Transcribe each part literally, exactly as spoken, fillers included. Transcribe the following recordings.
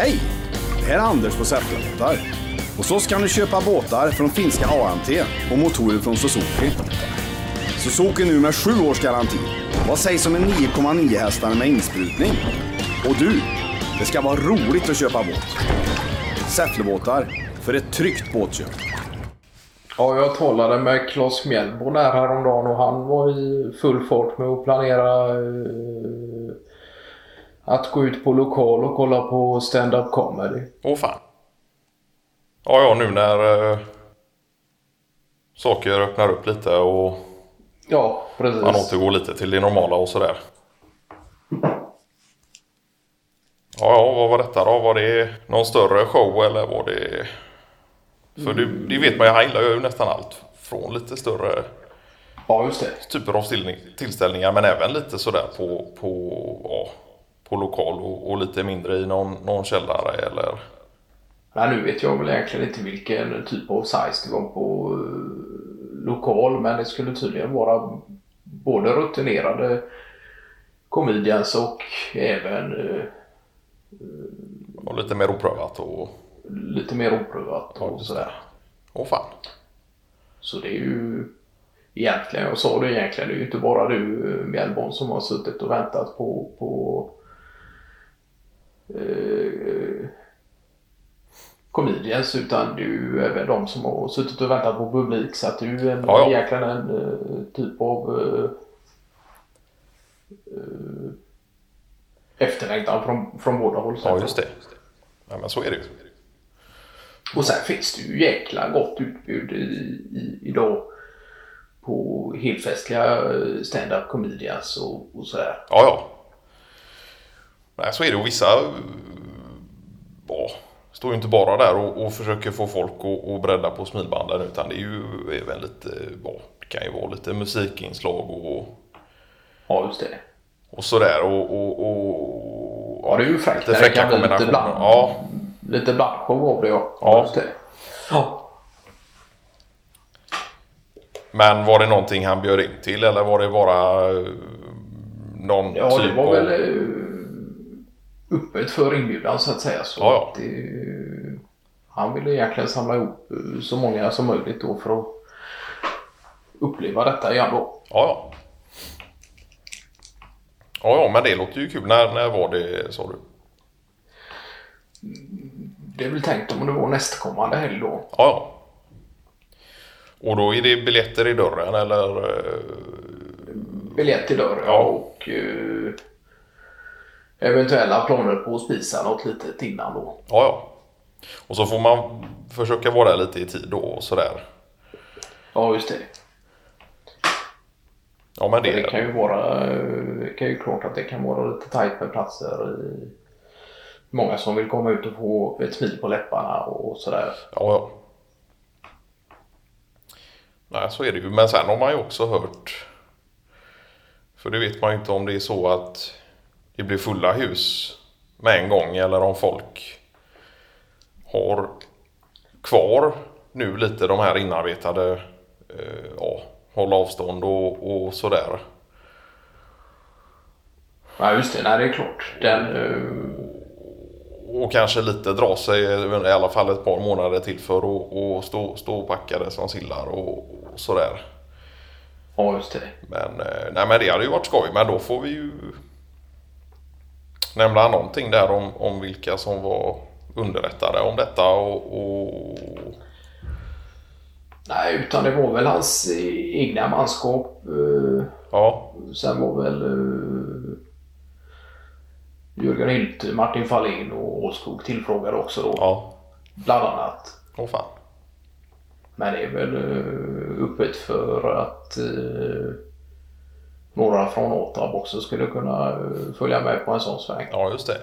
Hej! Det här är Anders på Säfflebåtar. Och så ska du köpa båtar från finska A N T och motorer från Suzuki. Suzuki nu med sju års garanti. Vad sägs om en nio komma nio hästar med insprutning? Och du, det ska vara roligt att köpa båt. Säfflebåtar för ett tryggt båtköp. Ja, jag talade med Klas Mjällby där häromdagen och han var i full fart med att planera eh, att gå ut på lokal och kolla på stand-up comedy. Åh fan. Ja, ja, nu när eh, saker öppnar upp lite och ja, precis. Man återgår lite till det normala och sådär. Ja, ja, vad var detta då? Var det någon större show eller var det... För det, det vet man, jag gillar ju nästan allt från lite större ja, just det. typer av tillställningar men även lite sådär på, på, ja, på lokal och, och lite mindre i någon, någon källare eller... Nej, nu vet jag väl egentligen inte vilken typ av size det var på uh, lokal, men det skulle tydligen vara både rutinerade comedians och även... Uh, och lite mer oprövat och... Lite mer oprövat och sådär. Åh fan. Så det är ju egentligen, jag sa det egentligen, det är ju inte bara du Mjällborn som har suttit och väntat på, på eh, comedians, utan det är ju även de som har suttit och väntat på publik, så att det är ju en, ja, ja. egentligen en uh, typ av uh, uh, efterlängtan från, från båda håll. Ja, just det. Ja, men så är det ju. Och sen finns det ju jäkla gott utbud i, i, idag på helfestliga stand-up comedians och, och sådär. Ja, ja. Nej, så är det. Och vissa ja, står ju inte bara där och, och försöker få folk att, att bredda på smilbanden, utan det är ju även lite, ja, det kan ju vara lite musikinslag och... Ja, just det. Och sådär och... och, och ja, det är ju fräckt. Lite fräcka kombinationer. Ja. Lite blackshow var det, ja. Ja. Just det. Ja. Men var det någonting han bjöd in till eller var det bara någon ja, typ av... Ja, det var av... väl öppet för inbjudan så att säga. Så ja, ja. Att det... Han ville egentligen samla ihop så många som möjligt då för att uppleva detta igen då. Ja, ja. Ja, ja, men det låter ju kul. När, när var det, sa du? Det är väl tänkt om det var nästkommande helg då. Ja. Och då är det biljetter i dörren eller? Biljetter i dörren ja. och uh, eventuella planer på att spisa något litet innan då. Ja, ja. Och så får man försöka vara där lite i tid då och sådär. Ja, just det. Ja, men det, det kan ju vara, det kan ju klart att det kan vara lite tajt med platser i... Många som vill komma ut och få ett smil på läpparna och sådär. Ja, ja. Nej, så är det ju. Men sen har man ju också hört... För det vet man ju inte om det är så att det blir fulla hus med en gång. Eller om folk har kvar nu lite de här inarbetade... Eh, ja, hålla avstånd och, och sådär. Ja, just det. Nej, det är klart. Den... Eh... Och kanske lite dra sig i alla fall ett par månader till för att stå, stå packade som sillar och, och sådär. Ja, just det. Men, nej, men det hade ju varit skoj. Men då får vi ju nämna någonting där om, om vilka som var underrättade om detta. Och, och... Nej, utan det var väl hans egna manskap. Ja. Sen var väl... Jörgen Hult, Martin Fallin och Skog tillfrågade också då. Ja. Bland annat. Åh fan. Men det är väl öppet för att eh, några från Åtab också skulle kunna följa med på en sån sväng. Ja, just det.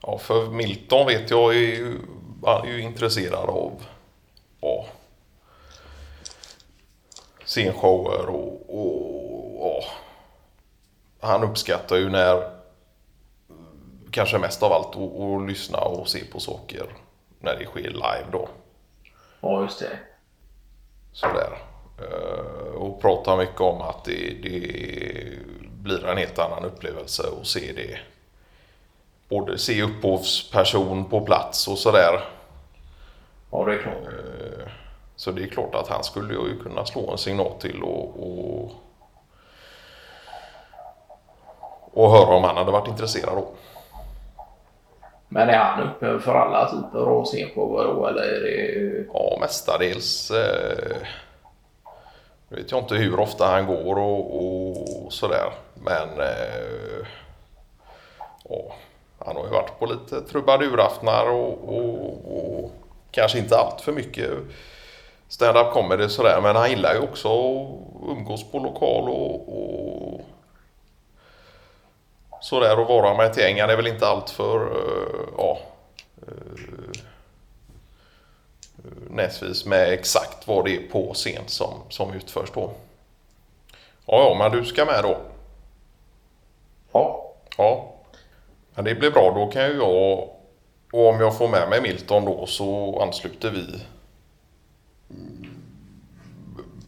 Ja, för Milton vet jag är ju, är ju intresserad av ja, scenshower och, och, och han uppskattar ju när kanske mest av allt att lyssna och se på saker när det sker live då. Ja, just det. Sådär. Och pratar mycket om att det, det blir en helt annan upplevelse att se det både se upphovsperson på plats och sådär. Ja, det är klart. Så det är klart att han skulle ju kunna slå en signal till och, och, och höra om han hade varit intresserad då. Men är han uppe för alla typer att se på då, eller är det... Ja, mestadels. Eh, vet jag inte hur ofta han går och, och sådär. Men eh, ja, han har ju varit på lite trubaduraftnar och, och, och kanske inte allt för mycket stand-up comedy sådär. Men han gillar ju också att umgås på lokal och... och så där och vara med ett gäng. Han är väl inte allt för uh, ja, uh, näsvis med exakt vad det är på scen som, som utförs då. Ja, ja, men du ska med då. Ja. Ja. Men det blir bra, då kan ju jag, och om jag får med mig Milton då, så ansluter vi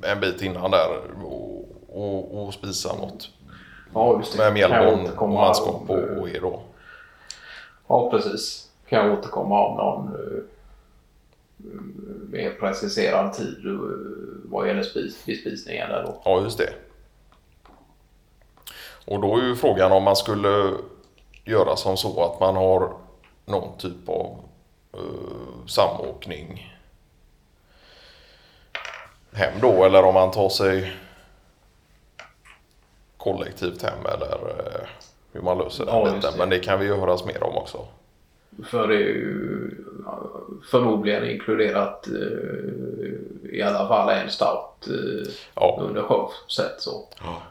en bit innan där och, och, och spisar något. Ja, just det. Med Mjällby och manskap och, och er då. Ja, precis. Kan jag återkomma om någon uh, mer preciserad tid uh, vad gäller spis, bespisningen där då. Ja, just det. Och då är ju frågan om man skulle göra som så att man har någon typ av uh, samåkning hem då, eller om man tar sig kollektivt hem, eller eh, hur man löser den, ja, lite. Det. Men det kan vi ju höras mer om också. För det är ju förmodligen inkluderat eh, i alla fall en start eh, ja. under show-sätt så. Ja.